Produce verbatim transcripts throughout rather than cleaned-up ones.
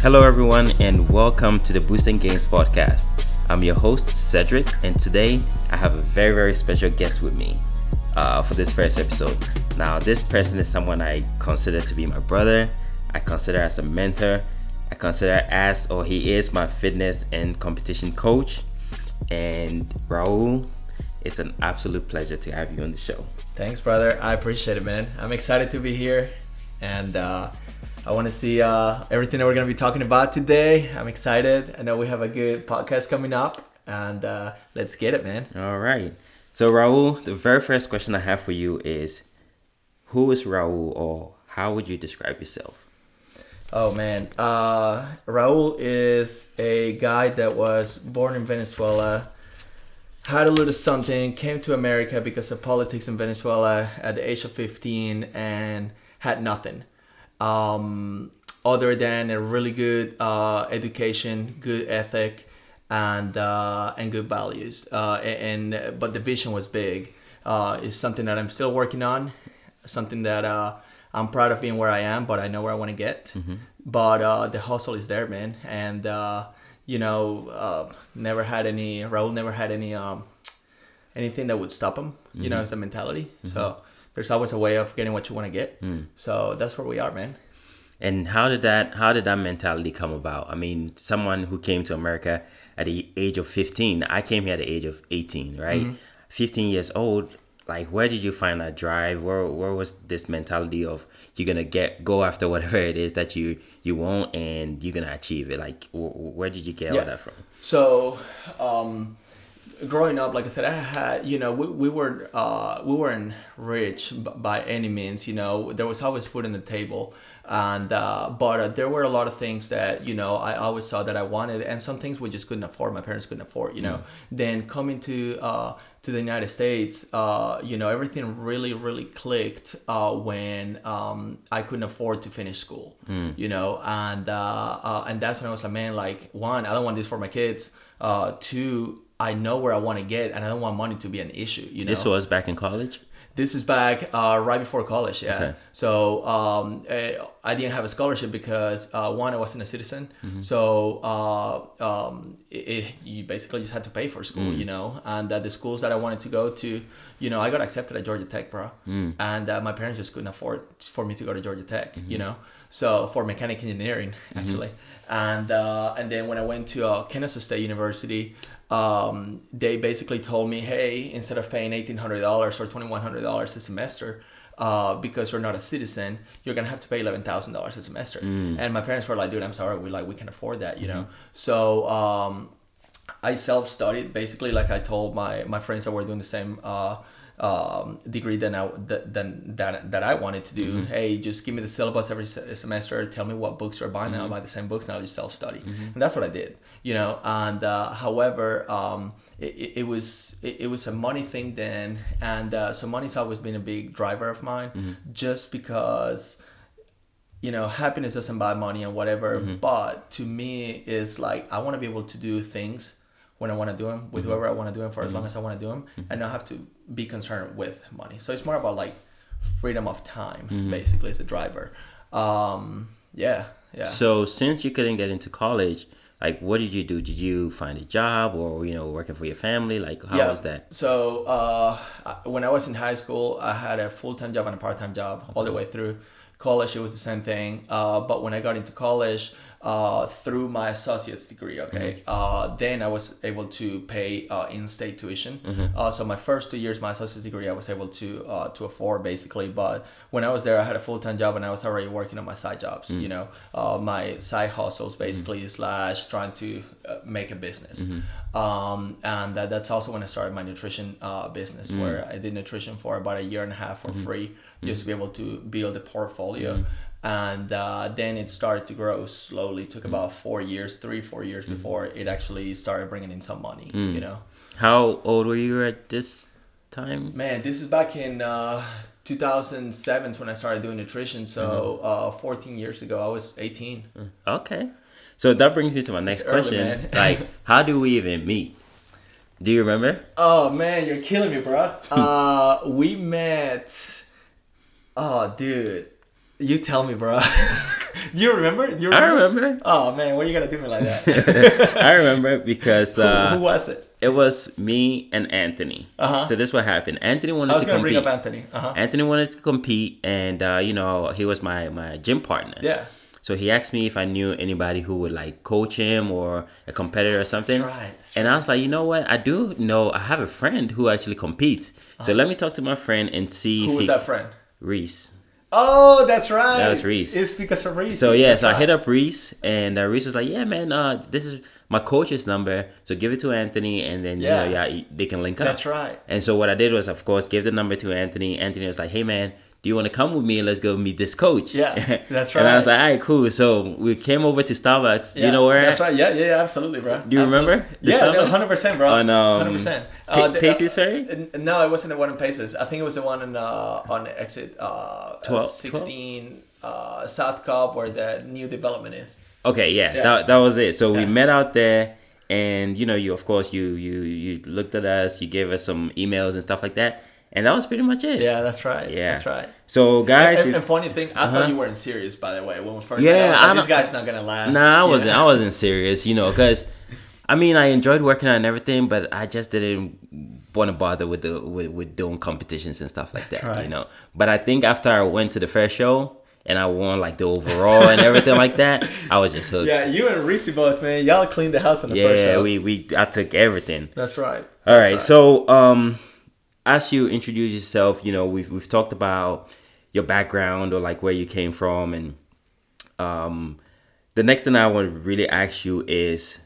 Hello everyone and welcome to the Boosting Gains podcast. I'm your host Cedric, and today I have a very very special guest with me uh, for this first episode. Now this person is someone I consider to be my brother, I consider as a mentor, I consider as or he is my fitness and competition coach, and Raul, it's an absolute pleasure to have you on the show. Thanks brother, I appreciate it man. I'm excited to be here and uh I want to see uh, everything that we're going to be talking about today. I'm excited. I know we have a good podcast coming up, and uh, let's get it, man. All right. So, Raul, the very first question I have for you is, who is Raul, or how would you describe yourself? Oh, man. Uh, Raul is a guy that was born in Venezuela, had a little something, came to America because of politics in Venezuela at the age of fifteen, and had nothing. Um, other than a really good uh, education, good ethic, and uh, and good values. Uh, and, and but the vision was big. Uh, it's something that I'm still working on. Something that uh, I'm proud of being where I am, but I know where I want to get. Mm-hmm. But uh, the hustle is there, man. And uh, you know, uh, never had any. Raul never had any um, anything that would stop him. Mm-hmm. You know, it's a mentality. Mm-hmm. So. There's always a way of getting what you want to get. Mm. So that's where we are, man. And how did that how did that mentality come about? I mean, someone who came to America at the age of fifteen. I came here at the age of eighteen, right? Mm-hmm. fifteen years old. Like, where did you find that drive? Where where was this mentality of you're going to get go after whatever it is that you, you want and you're going to achieve it? Like, where did you get yeah. all that from? So, um... growing up, like I said, I had, you know, we, we were, uh, we weren't rich b- by any means, you know, there was always food on the table. And, uh, but uh, there were a lot of things that, you know, I always saw that I wanted, and some things we just couldn't afford. My parents couldn't afford, you know, mm-hmm. Then coming to, uh, to the United States, uh, you know, everything really, really clicked, uh, when, um, I couldn't afford to finish school, mm. you know, and, uh, uh, and that's when I was like, man, like one, I don't want this for my kids, uh, two, I know where I want to get, and I don't want money to be an issue. You know, this was back in college. This is back uh, right before college. Yeah. Okay. So um, I didn't have a scholarship because uh, one, I wasn't a citizen. Mm-hmm. So uh, um, it, it, you basically just had to pay for school. Mm. You know, and uh, the schools that I wanted to go to, you know, I got accepted at Georgia Tech, bro. Mm. And uh, my parents just couldn't afford for me to go to Georgia Tech. Mm-hmm. You know, so for mechanic engineering actually, mm-hmm. and uh, and then when I went to uh, Kennesaw State University. Um, they basically told me, hey, instead of paying eighteen hundred dollars or twenty-one hundred dollars a semester, uh, because you're not a citizen, you're going to have to pay eleven thousand dollars a semester. Mm. And my parents were like, dude, I'm sorry. We like, we can afford that, you mm-hmm. know? So, um, I self-studied basically. Like I told my, my friends that were doing the same, uh, um, degree than I, that, than, that, that I wanted to do. Mm-hmm. Hey, just give me the syllabus every se- semester. Tell me what books you're buying. Mm-hmm. I'll buy the same books and I'll just self-study. Mm-hmm. And that's what I did, you know? And, uh, however, um, it, it was, it, it was a money thing then. And, uh, so money's always been a big driver of mine, mm-hmm. just because, you know, happiness doesn't buy money and whatever. Mm-hmm. But to me, it's like, I want to be able to do things when I want to do them with mm-hmm. whoever I want to do them for, as mm-hmm. long as I want to do them, mm-hmm. and not have to be concerned with money. So it's more about like freedom of time, mm-hmm. basically, as a driver. Um, yeah, yeah. So since you couldn't get into college, like what did you do? Did you find a job, or, you know, working for your family? Like how yeah. was that? So uh, when I was in high school, I had a full-time job and a part-time job okay. all the way through. College, it was the same thing. Uh, but when I got into college, uh, through my associate's degree, okay, mm-hmm. uh, then I was able to pay uh, in-state tuition. Mm-hmm. Uh, so my first two years, my associate's degree, I was able to uh, to afford basically. But when I was there, I had a full-time job and I was already working on my side jobs. Mm-hmm. You know, uh, my side hustles basically mm-hmm. slash trying to uh, make a business. Mm-hmm. Um, and that, that's also when I started my nutrition uh, business, mm-hmm. where I did nutrition for about a year and a half for mm-hmm. free, just mm-hmm. to be able to build a portfolio. Mm-hmm. And uh, then it started to grow slowly. It took mm-hmm. about four years, three, four years mm-hmm. before it actually started bringing in some money, mm. you know. How old were you at this time? Man, this is back in uh, two thousand seven when I started doing nutrition. So mm-hmm. uh, fourteen years ago, I was eighteen. Okay. So that brings me to my next it's question. Early, like, how do we even meet? Do you remember? Oh, man, you're killing me, bro. uh, we met... Oh, dude. You tell me, bro. Do you remember? Do you remember? I remember. Oh, man. What are you going to do me like that? I remember because... Uh, who, who was it? It was me and Anthony. Uh-huh. So this is what happened. Anthony wanted to compete. I was going to bring up Anthony. Uh-huh. Anthony wanted to compete, and, uh, you know, he was my, my gym partner. Yeah. So he asked me if I knew anybody who would, like, coach him or a competitor or something. That's right. That's and right. I was like, you know what? I do know I have a friend who actually competes. Uh-huh. So let me talk to my friend and see who if was he... that friend? Reese. Oh, that's right. That was Reese. It's because of Reese. So, yeah, that's so right. I hit up Reese, and uh, Reese was like, yeah, man, uh, this is my coach's number, so give it to Anthony, and then, yeah. you know, yeah, they can link up. That's right. And so what I did was, of course, give the number to Anthony. Anthony was like, hey, man, do you want to come with me and let's go meet this coach? Yeah, that's right. And I was like, all right, cool. So we came over to Starbucks. Yeah, do you know where? That's right. Yeah, yeah, absolutely, bro. Do you absolutely. remember? Yeah, no, one hundred percent, bro. On, um, one hundred percent. Uh, P- Paces Ferry? Uh, no, it wasn't the one in Paces. I think it was the one in uh, on exit uh, twelve, sixteen uh, South Cobb where the new development is. Okay, yeah, yeah. That, that was it. So yeah. we met out there. And, you know, you of course, you, you, you looked at us. You gave us some emails and stuff like that. And that was pretty much it. Yeah, that's right. Yeah, that's right. So, guys, and, and, and funny thing, I uh-huh. thought you weren't serious. By the way, when we first yeah, met, I was like, this guy's not gonna last. Nah, I wasn't. Yeah. I wasn't serious, you know, because I mean, I enjoyed working out and everything, but I just didn't want to bother with the with, with doing competitions and stuff like that, right. you know. But I think after I went to the fair show. And I won, like, the overall and everything like that. I was just hooked. Yeah, you and Reese both, man. Y'all cleaned the house on the yeah, first show. Yeah, we, we, I took everything. That's right. All That's right. right. So, um, as you introduce yourself, you know, we've, we've talked about your background or, like, where you came from. And um, the next thing I want to really ask you is,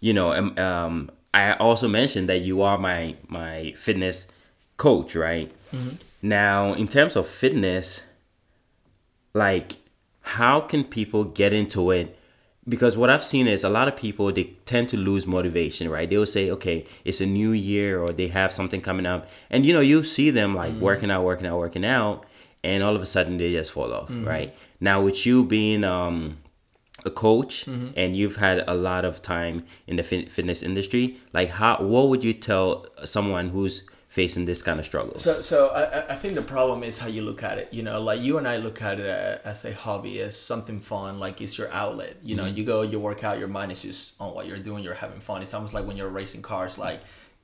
you know, um, um, I also mentioned that you are my, my fitness coach, right? Mm-hmm. Now, in terms of fitness... Like, how can people get into it? Because what I've seen is a lot of people, they tend to lose motivation, right? They'll say, okay, it's a new year or they have something coming up. And, you know, you see them like mm-hmm. working out, working out, working out. And all of a sudden they just fall off, mm-hmm. right? Now, with you being um, a coach mm-hmm. and you've had a lot of time in the fin- fitness industry, like how what would you tell someone who's facing this kind of struggle? So so I, I think the problem is how you look at it. You know, like you and I look at it as a hobby, as something fun, like it's your outlet. You know, mm-hmm. you go, you work out, your mind is just on what you're doing, you're having fun. It's almost like when you're racing cars, like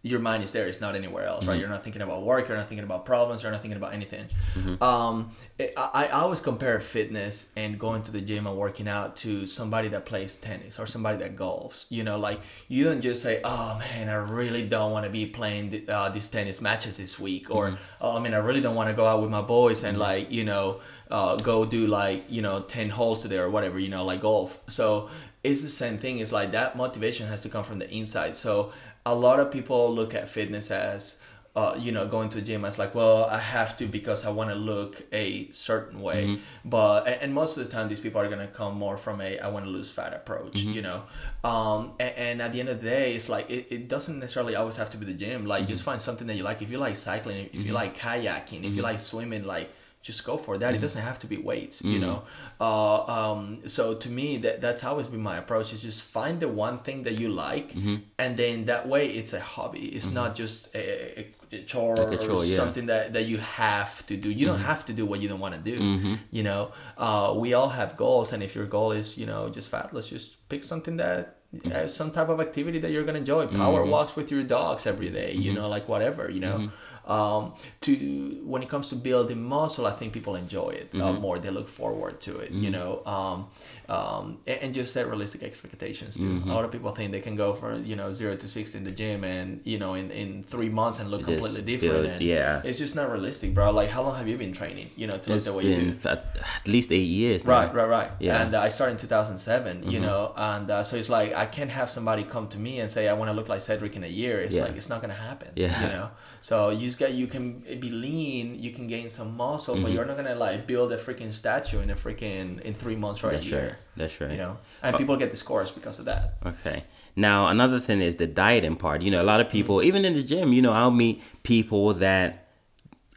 your mind is there, it's not anywhere else, mm-hmm. right? You're not thinking about work, you're not thinking about problems, you're not thinking about anything. Mm-hmm. Um, it, I, I always compare fitness and going to the gym and working out to somebody that plays tennis or somebody that golfs. You know, like you don't just say, oh man, I really don't want to be playing th- uh, these tennis matches this week. Or, mm-hmm. oh, I mean, I really don't want to go out with my boys and mm-hmm. like, you know, uh, go do like, you know, ten holes today or whatever, you know, like golf. So it's the same thing. It's like that motivation has to come from the inside. So a lot of people look at fitness as, uh, you know, going to a gym as like, well, I have to because I want to look a certain way. Mm-hmm. But and most of the time, these people are gonna come more from a I want to lose fat approach, mm-hmm. you know. Um, and, and at the end of the day, it's like it, it doesn't necessarily always have to be the gym. Like, mm-hmm. just find something that you like. If you like cycling, if mm-hmm. you like kayaking, mm-hmm. if you like swimming, like. Just go for that. Mm-hmm. It doesn't have to be weights, mm-hmm. you know. Uh, um, so to me, that that's always been my approach: is just find the one thing that you like, mm-hmm. and then that way it's a hobby. It's mm-hmm. not just a, a, a chore like a chore, or something yeah. that, that you have to do. You mm-hmm. don't have to do what you don't want to do. Mm-hmm. You know, uh, we all have goals, and if your goal is, you know, just fat, let's just pick something that. Mm-hmm. Some type of activity that you're gonna enjoy. Power mm-hmm. walks with your dogs every day, mm-hmm. you know, like whatever, you know. Mm-hmm. Um, to when it comes to building muscle, I think people enjoy it mm-hmm. uh, more. They look forward to it, mm-hmm. you know. Um, um, and, and just set realistic expectations too. Mm-hmm. A lot of people think they can go for you know zero to sixty in the gym and you know in, in three months and look it completely different. Build, and yeah, it's just not realistic, bro. Like how long have you been training? You know, to look the way you do. At least eight years. Right, now. right, right. Yeah. And uh, I started in two thousand seven. Mm-hmm. You know, and uh, so it's like. I I can't have somebody come to me and say I want to look like Cedric in a year. It's yeah. like it's not gonna happen. Yeah. You know. So you just got you can be lean, you can gain some muscle, mm-hmm. but you're not gonna like build a freaking statue in a freaking in three months or That's a year. Right. That's right. You know, and oh. people get discouraged because of that. Okay. Now another thing is the dieting part. You know, a lot of people, mm-hmm. even in the gym, you know, I'll meet people that.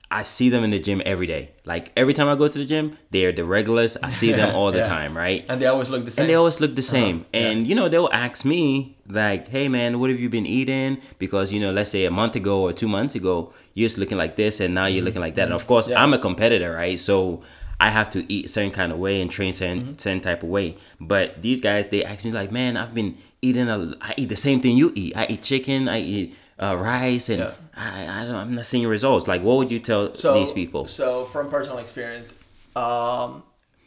I see them in the gym every day. Like every time I go to the gym, they're the regulars. I see them all the yeah. time, right? And they always look the same. And they always look the same. Uh-huh. And yeah. you know, they'll ask me like, "Hey man, what have you been eating?" Because you know, let's say a month ago or two months ago, you're just looking like this, and now you're looking like that. And of course, yeah. I'm a competitor, right? So I have to eat a certain kind of way and train certain, mm-hmm. certain type of way. But these guys, they ask me like, man, I've been eating, a, I eat the same thing you eat. I eat chicken, I eat uh, rice, and yeah. I, I don't, I'm not seeing results. Like, what would you tell so, these people? So from personal experience, um,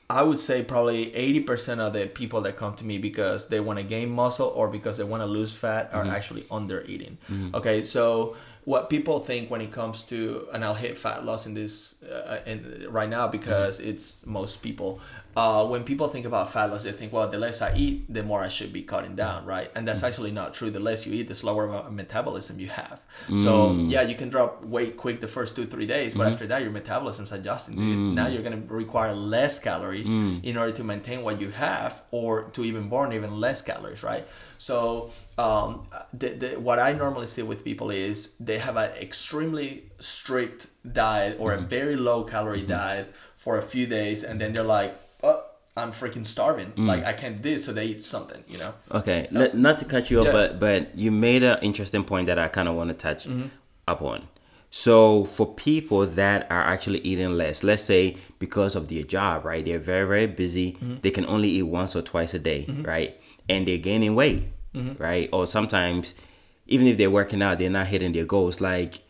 I would say probably eighty percent of the people that come to me because they want to gain muscle or because they want to lose fat are mm-hmm. actually under eating. Mm-hmm. Okay, so what people think when it comes to, and I'll hit fat loss in this uh, in, right now because mm-hmm. it's most people. Uh, when people think about fat loss, they think, well, the less I eat, the more I should be cutting down, right? And that's mm-hmm. actually not true. The less you eat, the slower metabolism you have. Mm-hmm. So yeah, you can drop weight quick the first two, three days, but mm-hmm. after that, your metabolism's adjusting. Mm-hmm. Now you're going to require less calories mm-hmm. in order to maintain what you have or to even burn even less calories, right? So um, the, the, what I normally see with people is they have an extremely strict diet or mm-hmm. a very low calorie mm-hmm. diet for a few days, and then they're like, oh, I'm freaking starving. Mm. Like, I can't do this, so they eat something, you know? Okay, no. L- not to cut you off, yeah. but, but you made an interesting point that I kind of want to touch mm-hmm. upon. So for people that are actually eating less, let's say because of their job, right? They're very, very busy. Mm-hmm. They can only eat once or twice a day, mm-hmm. right? And they're gaining weight, mm-hmm. right? Or sometimes, even if they're working out, they're not hitting their goals. Like,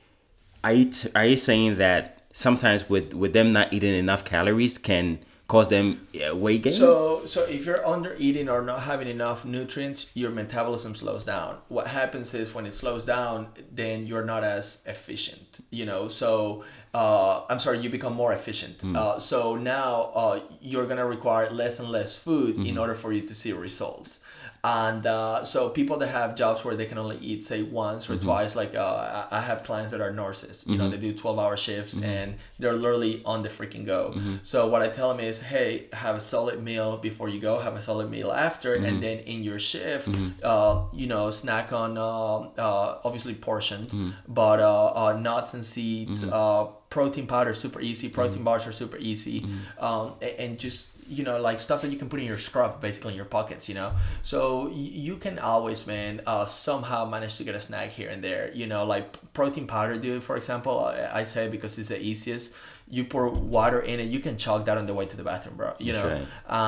are you, t- are you saying that sometimes with, with them not eating enough calories can cause them weight gain? So, so if you're under eating or not having enough nutrients, your metabolism slows down. What happens is when it slows down, then you're not as efficient, you know? So, uh, I'm sorry, you become more efficient. Mm. Uh, so now uh, you're going to require less and less food mm-hmm. in order for you to see results. And uh, so people that have jobs where they can only eat, say, once or mm-hmm. twice, like uh, I have clients that are nurses, you mm-hmm. know, they do twelve-hour shifts mm-hmm. and they're literally on the freaking go. Mm-hmm. So what I tell them is, hey, have a solid meal before you go, have a solid meal after, mm-hmm. and then in your shift, mm-hmm. uh, you know, snack on, uh, uh, obviously portioned, mm-hmm. but uh, uh, nuts and seeds, mm-hmm. uh, protein powder is super easy, protein mm-hmm. bars are super easy, mm-hmm. um, and, and just, you know, like stuff that you can put in your scruff, basically in your pockets, you know? So y- you can always, man, uh, somehow manage to get a snack here and there, you know, like protein powder, dude, for example, I, I say because it's the easiest. You pour water in it, you can chug that on the way to the bathroom, bro, you know? Right.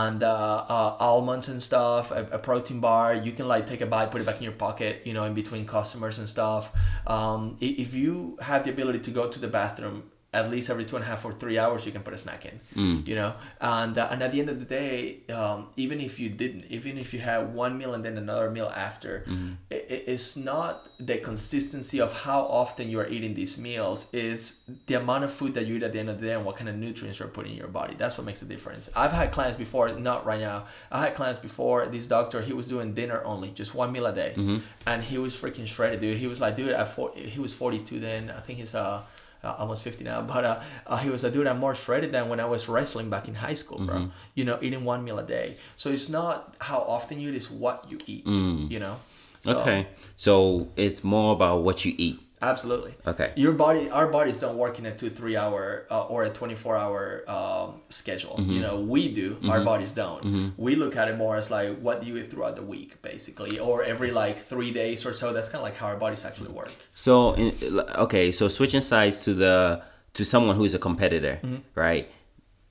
And uh, uh, almonds and stuff, a, a protein bar, you can like take a bite, put it back in your pocket, you know, in between customers and stuff. Um, if you have the ability to go to the bathroom at least every two and a half or three hours, you can put a snack in, mm. you know? And uh, and at the end of the day, um, even if you didn't, even if you had one meal and then another meal after, mm-hmm. it, it's not the consistency of how often you're eating these meals, it's the amount of food that you eat at the end of the day and what kind of nutrients you're putting in your body. That's what makes the difference. I've had clients before, not right now, I had clients before, this doctor, he was doing dinner only, just one meal a day. Mm-hmm. And he was freaking shredded, dude. He was like, dude, I for- he was forty-two then, I think he's... Uh, Uh, almost fifty now, but uh, uh, he was a dude, I'm more shredded than when I was wrestling back in high school, bro. Mm-hmm. You know, eating one meal a day. So it's not how often you eat, it's what you eat, mm. you know? So, okay. So it's more about what you eat. Absolutely. Okay. Your body, our bodies don't work in a two, three hour uh, or a twenty-four hour um, schedule. Mm-hmm. You know, we do, mm-hmm. our bodies don't. Mm-hmm. We look at it more as like, what do you eat throughout the week, basically, or every like three days or so. That's kind of like how our bodies actually work. So, in, okay. So switching sides to the, to someone who is a competitor, mm-hmm. right?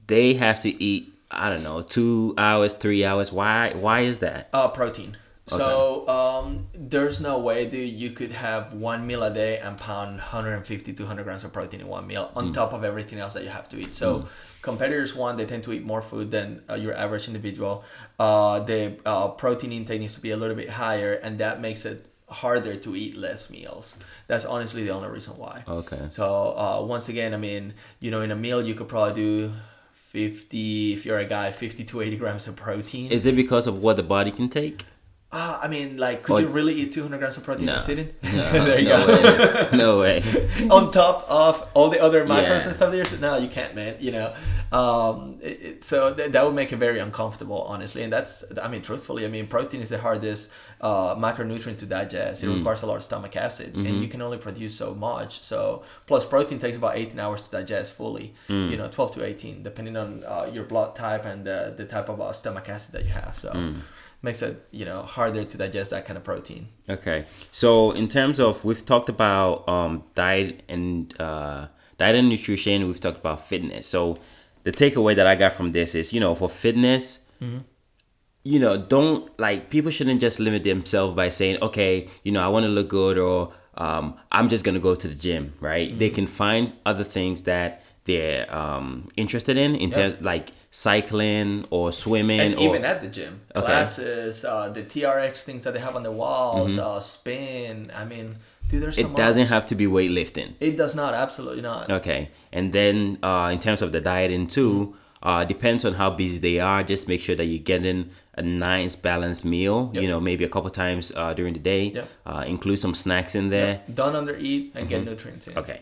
They have to eat, I don't know, two hours, three hours. Why, why is that? Uh, protein. So um, there's no way, dude, you could have one meal a day and pound one hundred fifty, two hundred grams of protein in one meal on mm. top of everything else that you have to eat. So mm. competitors, one, they tend to eat more food than uh, your average individual. Uh, the uh, protein intake needs to be a little bit higher, and that makes it harder to eat less meals. That's honestly the only reason why. Okay. So uh, once again, I mean, you know, in a meal, you could probably do fifty, if you're a guy, fifty to eighty grams of protein. Is it because of what the body can take? Ah, I mean, like, could oh, you really eat two hundred grams of protein no, in a sitting? No, there you no go. Way. No way. On top of all the other macros yeah. and stuff that you're saying, no, you can't, man. You know, um, it, it, so th- that would make it very uncomfortable, honestly. And that's, I mean, truthfully, I mean, protein is the hardest uh, macronutrient to digest. It mm. requires a lot of stomach acid, mm-hmm. and you can only produce so much. So, plus, protein takes about eighteen hours to digest fully. Mm. You know, twelve to eighteen, depending on uh, your blood type and uh, the type of uh, stomach acid that you have. So. Mm. Makes it, you know, harder to digest that kind of protein. Okay. So in terms of, we've talked about um, diet and uh, diet and nutrition. We've talked about fitness. So the takeaway that I got from this is, you know, for fitness, mm-hmm. you know, don't, like, people shouldn't just limit themselves by saying, okay, you know, I want to look good, or um, I'm just going to go to the gym, right? Mm-hmm. They can find other things that they're um, interested in, in yep. ter- like cycling or swimming. And or, even at the gym. Okay. Classes, uh, the T R X things that they have on the walls, mm-hmm. uh, spin, I mean... Dude, it doesn't have to be weightlifting. It does not, absolutely not. Okay. And then uh, in terms of the dieting too, uh, depends on how busy they are. Just make sure that you're getting a nice balanced meal, yep. you know, maybe a couple times uh, during the day. Yep. Uh, include some snacks in there. Yep. Don't under-eat and mm-hmm. get nutrients in. Okay.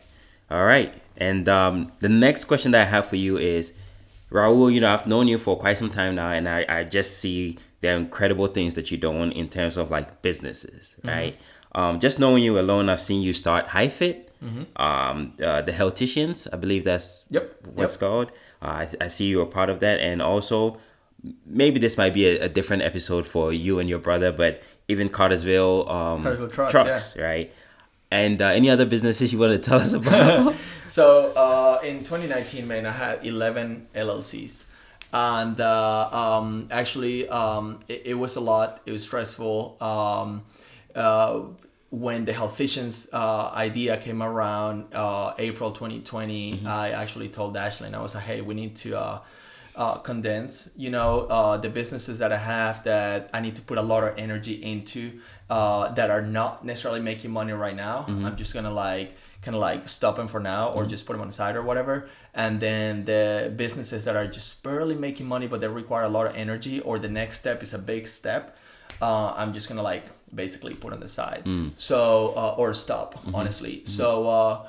All right. And um, the next question that I have for you is, Raul, you know, I've known you for quite some time now, and I, I just see the incredible things that you're doing in terms of like businesses, mm-hmm. right? Um, just knowing you alone, I've seen you start Hy-Fit, mm-hmm. um, uh, the Healthicians. I believe that's yep. what's yep. called. Uh, I, I see you are part of that. And also, maybe this might be a, a different episode for you and your brother, but even Cartersville, um, Cartersville Trucks, trucks yeah. right? And uh, any other businesses you want to tell us about? So uh, in twenty nineteen, man, I had eleven L L Cs. And uh, um, actually, um, it, it was a lot. It was stressful. Um, uh when the Healthicians uh idea came around uh April twenty twenty, mm-hmm. I actually told Ashlyn, I was like, hey, we need to uh uh condense, you know, uh the businesses that I have that I need to put a lot of energy into, uh that are not necessarily making money right now. Mm-hmm. I'm just gonna like kind of like stop them for now, or mm-hmm. just put them on the side or whatever. And then the businesses that are just barely making money but they require a lot of energy, or the next step is a big step, uh I'm just gonna like basically put on the side. Mm. So uh, or stop, mm-hmm. honestly. Mm-hmm. So uh,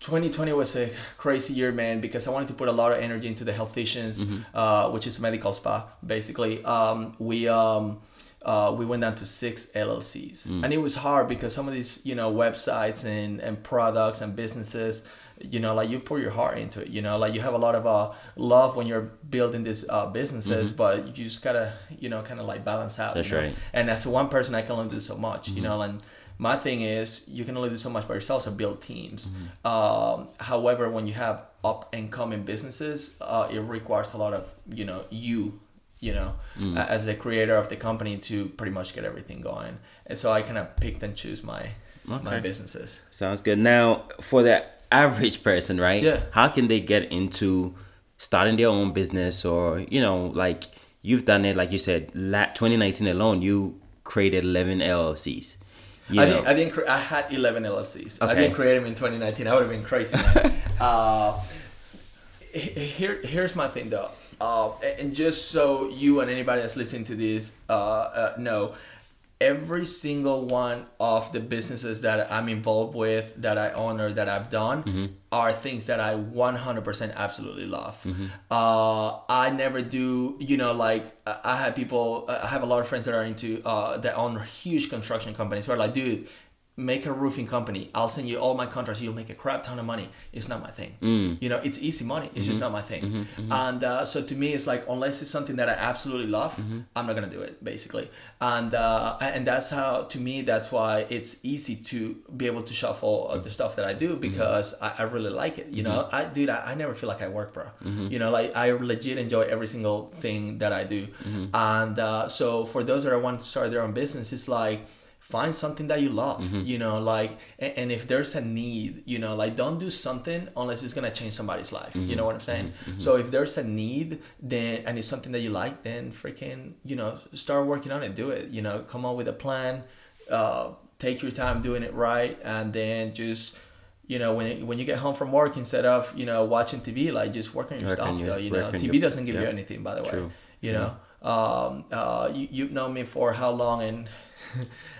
twenty twenty was a crazy year, man, because I wanted to put a lot of energy into the Healthicians, mm-hmm. uh, which is a medical spa, basically. Um, we um, uh, we went down to six L L Cs, mm. and it was hard because some of these, you know, websites and, and products and businesses, you know, like you pour your heart into it. You know, like you have a lot of uh, love when you're building these uh, businesses, mm-hmm. but you just gotta, you know, kind of like balance out. That's right. Know? And as one person, I can only do so much. Mm-hmm. You know, and my thing is, you can only do so much by yourself. So build teams. Mm-hmm. Um, however, when you have up and coming businesses, uh, it requires a lot of, you know, you. you know, mm. as the creator of the company to pretty much get everything going. And so I kind of picked and choose my okay. my businesses. Sounds good. Now, for the average person, right? Yeah. How can they get into starting their own business, or, you know, like you've done it, like you said, twenty nineteen alone, you created eleven L L Cs. You I know. didn't. I didn't. I had eleven L L Cs. Okay. I didn't create them in twenty nineteen. I would have been crazy, man. uh, here, here's my thing, though. Uh, and just so you and anybody that's listening to this uh, uh, know, every single one of the businesses that I'm involved with, that I own or that I've done, mm-hmm. are things that I one hundred percent absolutely love. Mm-hmm. Uh, I never do, you know, like I have people, I have a lot of friends that are into, uh, that own huge construction companies who are like, dude, make a roofing company. I'll send you all my contracts. You'll make a crap ton of money. It's not my thing. Mm. You know, it's easy money. It's mm-hmm. just not my thing. Mm-hmm, mm-hmm. And uh, so to me, it's like, unless it's something that I absolutely love, mm-hmm. I'm not going to do it, basically. And uh, and that's how, to me, that's why it's easy to be able to shuffle mm-hmm. the stuff that I do, because mm-hmm. I, I really like it. You mm-hmm. know, I dude, I, I never feel like I work, bro. Mm-hmm. You know, like I legit enjoy every single thing that I do. Mm-hmm. And uh, so for those that want to start their own business, it's like, find something that you love, mm-hmm. you know, like, and, and if there's a need, you know, like don't do something unless it's going to change somebody's life. Mm-hmm. You know what I'm saying? Mm-hmm. So if there's a need, then, and it's something that you like, then freaking, you know, start working on it, do it, you know, come up with a plan, uh, take your time doing it right. And then just, you know, when when you get home from work, instead of, you know, watching T V, like just work on your work stuff, you, though, you know, T V your, doesn't give yeah. you anything, by the way, True. you know, yeah. um, uh, you, you've known me for how long, and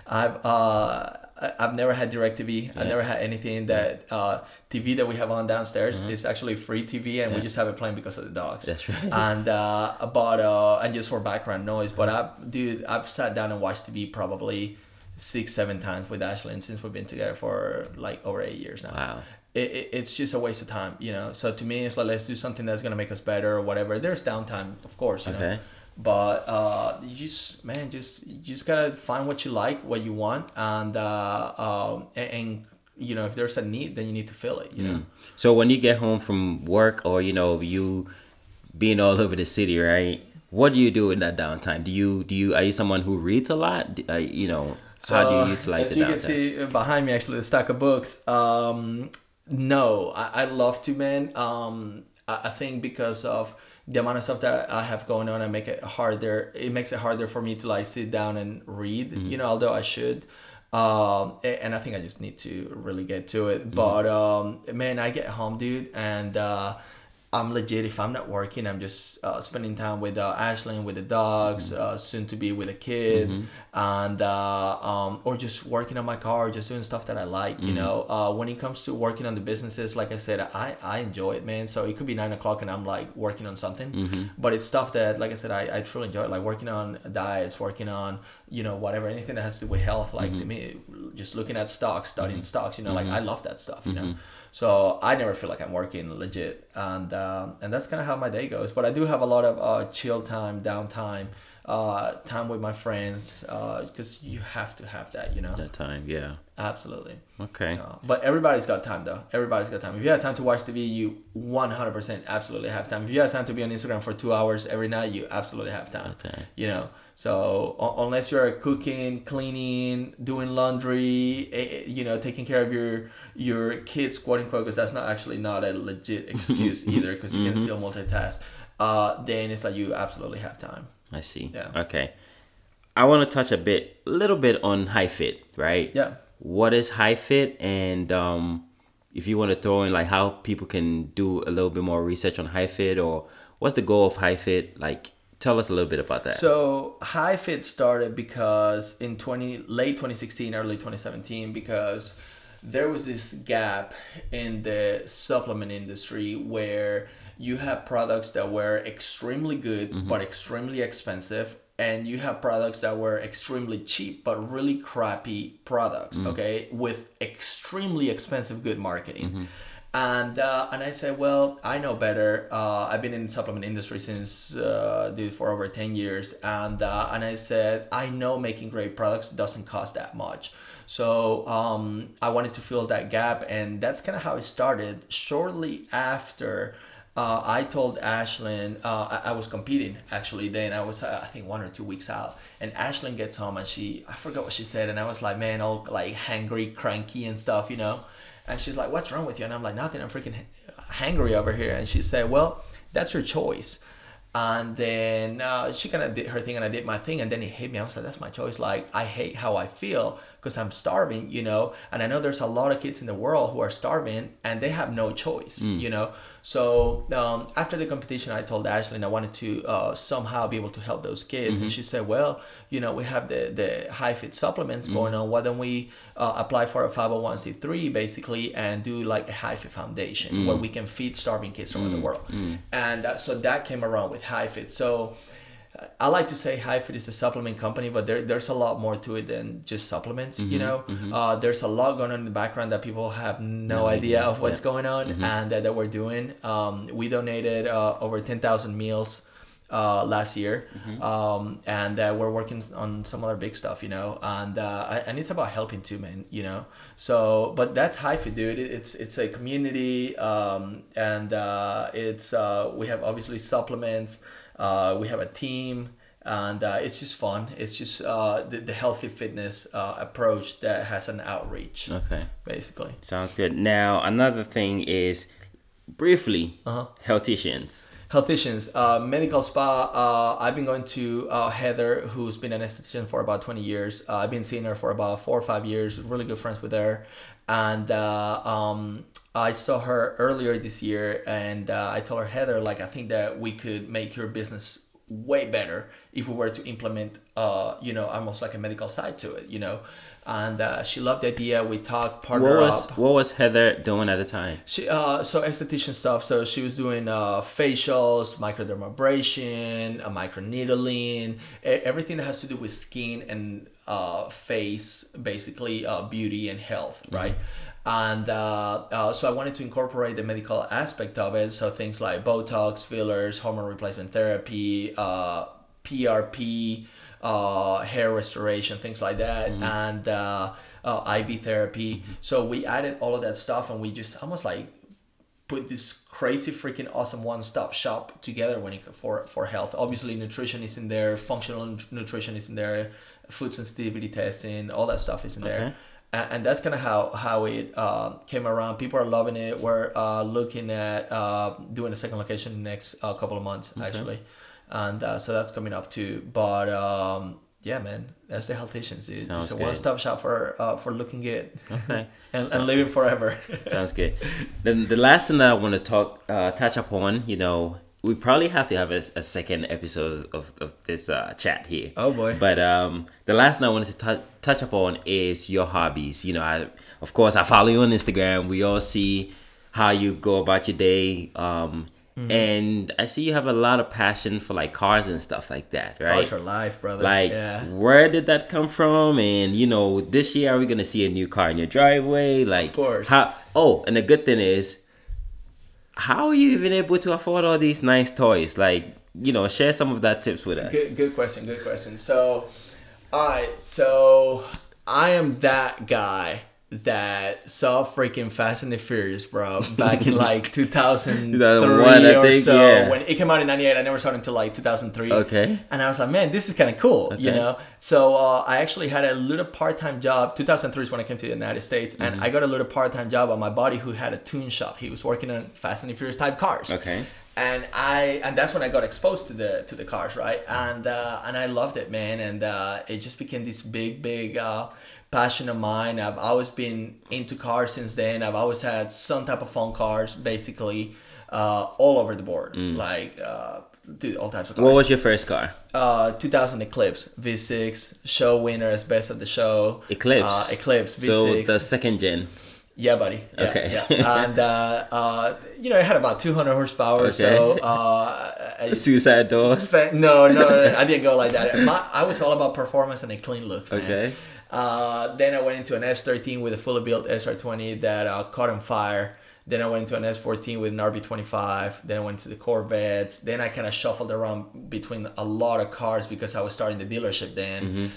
I've uh I've never had DirecTV. Yeah. I've never had anything that uh T V that we have on downstairs mm-hmm. is actually free T V, and yeah. we just have it playing because of the dogs. That's right. And uh, about uh and just for background noise. But I, dude, I've sat down and watched T V probably six, seven times with Ashlyn since we've been together for like over eight years now. Wow. It, it it's just a waste of time, you know. So to me, it's like, let's do something that's gonna make us better or whatever. There's downtime, of course. You okay. know? But uh, you just, man, just you just gotta find what you like, what you want, and uh, um, and, and you know, if there's a need, then you need to fill it. You mm. know. So when you get home from work, or you know, you being all over the city, right? What do you do in that downtime? Do you do you are you someone who reads a lot? Uh, you know, so, how do you utilize the downtime? As you can see behind me, actually, the stack of books. Um, no, I, I love to, man. Um, I, I think because of the amount of stuff that I have going on, I make it harder. It makes it harder for me to like sit down and read. Mm-hmm. You know, although I should. Um, and I think I just need to really get to it. Mm-hmm. But um, man, I get home, dude, and. Uh, I'm legit, if I'm not working, I'm just uh, spending time with uh, Ashlyn, with the dogs, mm-hmm. uh, soon to be with a kid, mm-hmm. and uh, um, or just working on my car, just doing stuff that I like, mm-hmm. you know. Uh, when it comes to working on the businesses, like I said, I, I enjoy it, man. So it could be nine o'clock and I'm like working on something, mm-hmm. but it's stuff that, like I said, I, I truly enjoy it. Like working on diets, working on, you know, whatever, anything that has to do with health, like mm-hmm. to me, just looking at stocks, studying mm-hmm. stocks, you know, mm-hmm. like I love that stuff, mm-hmm. you know. So I never feel like I'm working legit, and um, and that's kind of how my day goes. But I do have a lot of uh, chill time, downtime, uh, time with my friends, because uh, you have to have that, you know. That time, yeah. Absolutely. Okay. So, but everybody's got time, though. Everybody's got time. If you have time to watch T V, you one hundred percent absolutely have time. If you have time to be on Instagram for two hours every night, you absolutely have time. Okay. You know. So o- unless you're cooking, cleaning, doing laundry, eh, you know, taking care of your your kids, quote unquote, because that's not actually not a legit excuse either, because you mm-hmm. can still multitask. Uh, then it's like you absolutely have time. I see. Yeah. Okay. I want to touch a bit, a little bit on Hy-Fit, right? Yeah. What is Hy-Fit, and um, if you want to throw in like how people can do a little bit more research on Hy-Fit, or what's the goal of Hy-Fit, like. Tell us a little bit about that. So Hy-Fit started because in twenty late twenty sixteen, early twenty seventeen, because there was this gap in the supplement industry where you have products that were extremely good mm-hmm. but extremely expensive, and you have products that were extremely cheap but really crappy products, mm-hmm. okay, with extremely expensive good marketing. Mm-hmm. And uh, and I said, well, I know better. Uh, I've been in the supplement industry since uh, dude for over ten years, and uh, and I said, I know making great products doesn't cost that much. So um, I wanted to fill that gap, and that's kind of how it started. Shortly after, uh, I told Ashlyn, uh, I-, I was competing actually. Then I was uh, I think one or two weeks out, and Ashlyn gets home and she I forgot what she said, and I was like, man, all like hangry, cranky, and stuff, you know. And she's like, what's wrong with you? And I'm like, nothing. I'm freaking hangry over here. And she said, well, that's your choice. And then uh, she kind of did her thing and I did my thing. And then it hit me. I was like, that's my choice. Like, I hate how I feel because I'm starving, you know. And I know there's a lot of kids in the world who are starving and they have no choice, mm. you know. So um, after the competition, I told Ashlyn I wanted to uh, somehow be able to help those kids. Mm-hmm. And she said, well, you know, we have the, the Hy-Fit supplements mm-hmm. going on. Why don't we uh, apply for a five oh one c three basically and do like a Hy-Fit foundation mm-hmm. where we can feed starving kids mm-hmm. around the world. Mm-hmm. And uh, so that came around with Hy-Fit. So I like to say Hy-Fit is a supplement company, but there, there's a lot more to it than just supplements, mm-hmm, you know. Mm-hmm. Uh, there's a lot going on in the background that people have no, no idea, idea of what's yeah. going on mm-hmm. and that, that we're doing. Um, we donated uh, over ten thousand meals uh, last year, mm-hmm. um, and uh, we're working on some other big stuff, you know. And uh, and it's about helping too, man, you know. So, but that's Hy-Fit, dude. It's it's a community, um, and uh, it's uh, we have obviously supplements. Uh, we have a team, and uh, it's just fun. It's just uh, the, the healthy fitness uh, approach that has an outreach. Okay. Basically. Sounds good. Now, another thing is, briefly, uh-huh. Healthicians. Healthicians, uh, medical spa. Uh, I've been going to uh, Heather, who's been an esthetician for about twenty years. Uh, I've been seeing her for about four or five years. Really good friends with her. And uh, um, I saw her earlier this year, and uh, I told her, Heather, like, I think that we could make your business way better if we were to implement, uh, you know, almost like a medical side to it, you know. And uh, she loved the idea. We talked, partnered what was, up. What was Heather doing at the time? She uh, so esthetician stuff. So she was doing uh, facials, microdermabrasion, uh, microneedling, everything that has to do with skin and uh, face, basically uh, beauty and health, mm-hmm. right? And uh, uh, so I wanted to incorporate the medical aspect of it. So things like Botox, fillers, hormone replacement therapy, uh, P R P, uh, hair restoration, things like that, mm-hmm. and uh, uh, I V therapy. Mm-hmm. So we added all of that stuff, and we just almost like put this crazy freaking awesome one-stop shop together when it, for for health. Obviously nutrition is in there, functional nutrition is in there, food sensitivity testing, all that stuff is in okay. there. And that's kind of how, how it uh, came around. People are loving it. We're uh, looking at uh, doing a second location in the next uh, couple of months, okay. actually. And uh, so that's coming up, too. But, um, yeah, man, that's the Healthicians. It's just a good. one-stop shop for uh, for looking good okay. and, sounds, and living forever. Sounds good. Then the last thing that I want to talk uh, touch upon, you know, we probably have to have a, a second episode of, of this uh, chat here. Oh, boy. But um, the last thing I wanted to touch touch upon is your hobbies. You know, I of course, I follow you on Instagram. We all see how you go about your day. Um, mm-hmm. And I see you have a lot of passion for, like, cars and stuff like that, right? Cars for life, brother. Like, yeah. Where did that come from? And, you know, this year, are we going to see a new car in your driveway? Like, of course. How, oh, and the good thing is, how are you even able to afford all these nice toys? Like, you know, share some of that tips with us. Good, good question, good question. So, all right, so I am that guy that saw freaking Fast and the Furious, bro, back in like two thousand three two thousand one, or I think, so. Yeah. When it came out in ninety-eight, I never saw it until like two thousand three. Okay. And I was like, man, this is kind of cool, okay. you know? So uh, I actually had a little part-time job. two thousand three is when I came to the United States, mm-hmm. and I got a little part-time job on my buddy who had a tune shop. He was working on Fast and the Furious type cars. Okay. And I and that's when I got exposed to the to the cars, right? And uh, and I loved it, man. And uh, it just became this big, big... Uh, passion of mine. I've always been into cars since then. I've always had some type of fun cars, basically, uh, all over the board. Mm. Like, uh, dude, all types of cars. What was your first car? Uh, two thousand Eclipse V six, show winner as best of the show. Eclipse? Uh, Eclipse V six. So the second gen. Yeah, buddy. Yeah, okay. Yeah. And, uh, uh, you know, it had about two hundred horsepower, okay. so... Uh, I, Suicide doors? No, no, no, I didn't go like that. My, I was all about performance and a clean look, man. Okay. Uh, then I went into an S thirteen with a fully built S R twenty that uh, caught on fire. Then I went into an S fourteen with an R B twenty-five. Then I went to the Corvettes. Then I kind of shuffled around between a lot of cars because I was starting the dealership then. Mm-hmm.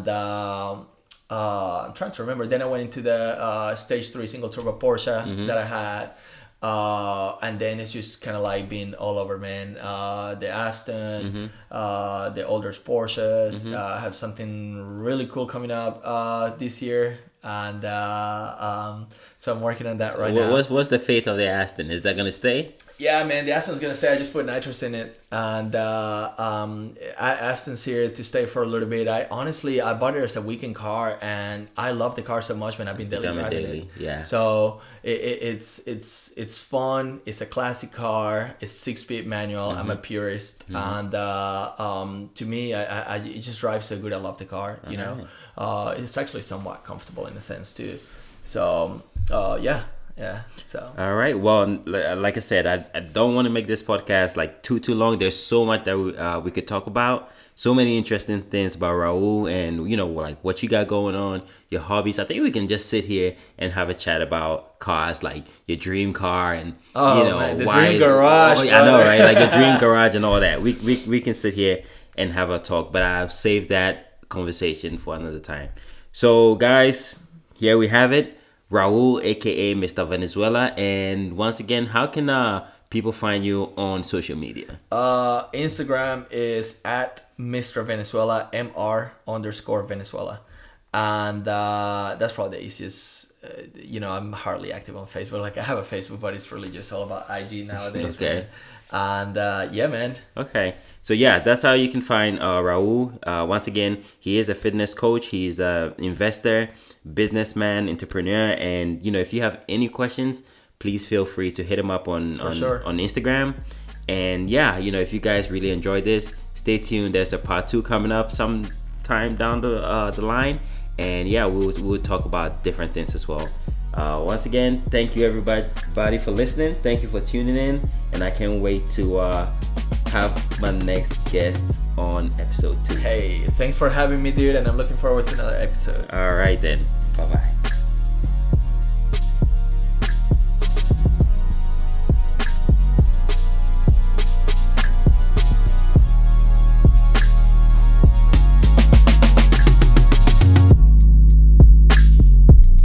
And um, uh, I'm trying to remember. Then I went into the uh, stage three single turbo Porsche mm-hmm. that I had. Uh, and then it's just kind of like being all over, man. Uh, the Aston, mm-hmm. uh, the older Porsches, mm-hmm. uh, have something really cool coming up, uh, this year. And, uh, um, so I'm working on that so right what, now. What's, what's the fate of the Aston? Is that going to stay? Yeah, man, the Aston's going to stay. I just put nitrous in it. And, uh, um, Aston's here to stay for a little bit. I honestly, I bought it as a weekend car and I love the car so much, man. I've been daily driving daily. it. Yeah. So it, it, it's, it's, it's fun. It's a classic car. It's six speed manual. Mm-hmm. I'm a purist. Mm-hmm. And, uh, um, to me, I, I, it just drives so good. I love the car, you All know, right. uh, it's actually somewhat comfortable in a sense too. So, uh, yeah. Yeah. So. All right. Well, like I said, I, I don't want to make this podcast like too too long. There's so much that we uh, we could talk about. So many interesting things about Raul, and you know, like what you got going on, your hobbies. I think we can just sit here and have a chat about cars, like your dream car, and oh, you know, man, the why dream is, garage. Oh, I know, right? Like your dream garage and all that. We we we can sit here and have a talk, but I've saved that conversation for another time. So, guys, here we have it. Raul, aka Mister Venezuela, and once again, how can uh, people find you on social media? Uh, Instagram is at Mister Venezuela, M R underscore Venezuela, and uh, that's probably the easiest. Uh, you know, I'm hardly active on Facebook. Like I have a Facebook, but it's really just all about I G nowadays. Okay. Man. And uh, yeah, man. Okay. So yeah, that's how you can find uh, Raul. Uh, once again, he is a fitness coach. He's an investor, businessman, entrepreneur, and you know, if you have any questions, please feel free to hit him up on on, sure. on Instagram. And yeah, you know, if you guys really enjoyed this, stay tuned. There's a part two coming up sometime down the uh, the line, and yeah, we'll we'll talk about different things as well. Uh, once again, thank you everybody for listening. Thank you for tuning in, and I can't wait to uh, have my next guest on episode two. Hey, thanks for having me, dude, and I'm looking forward to another episode. All right then. Bye-bye.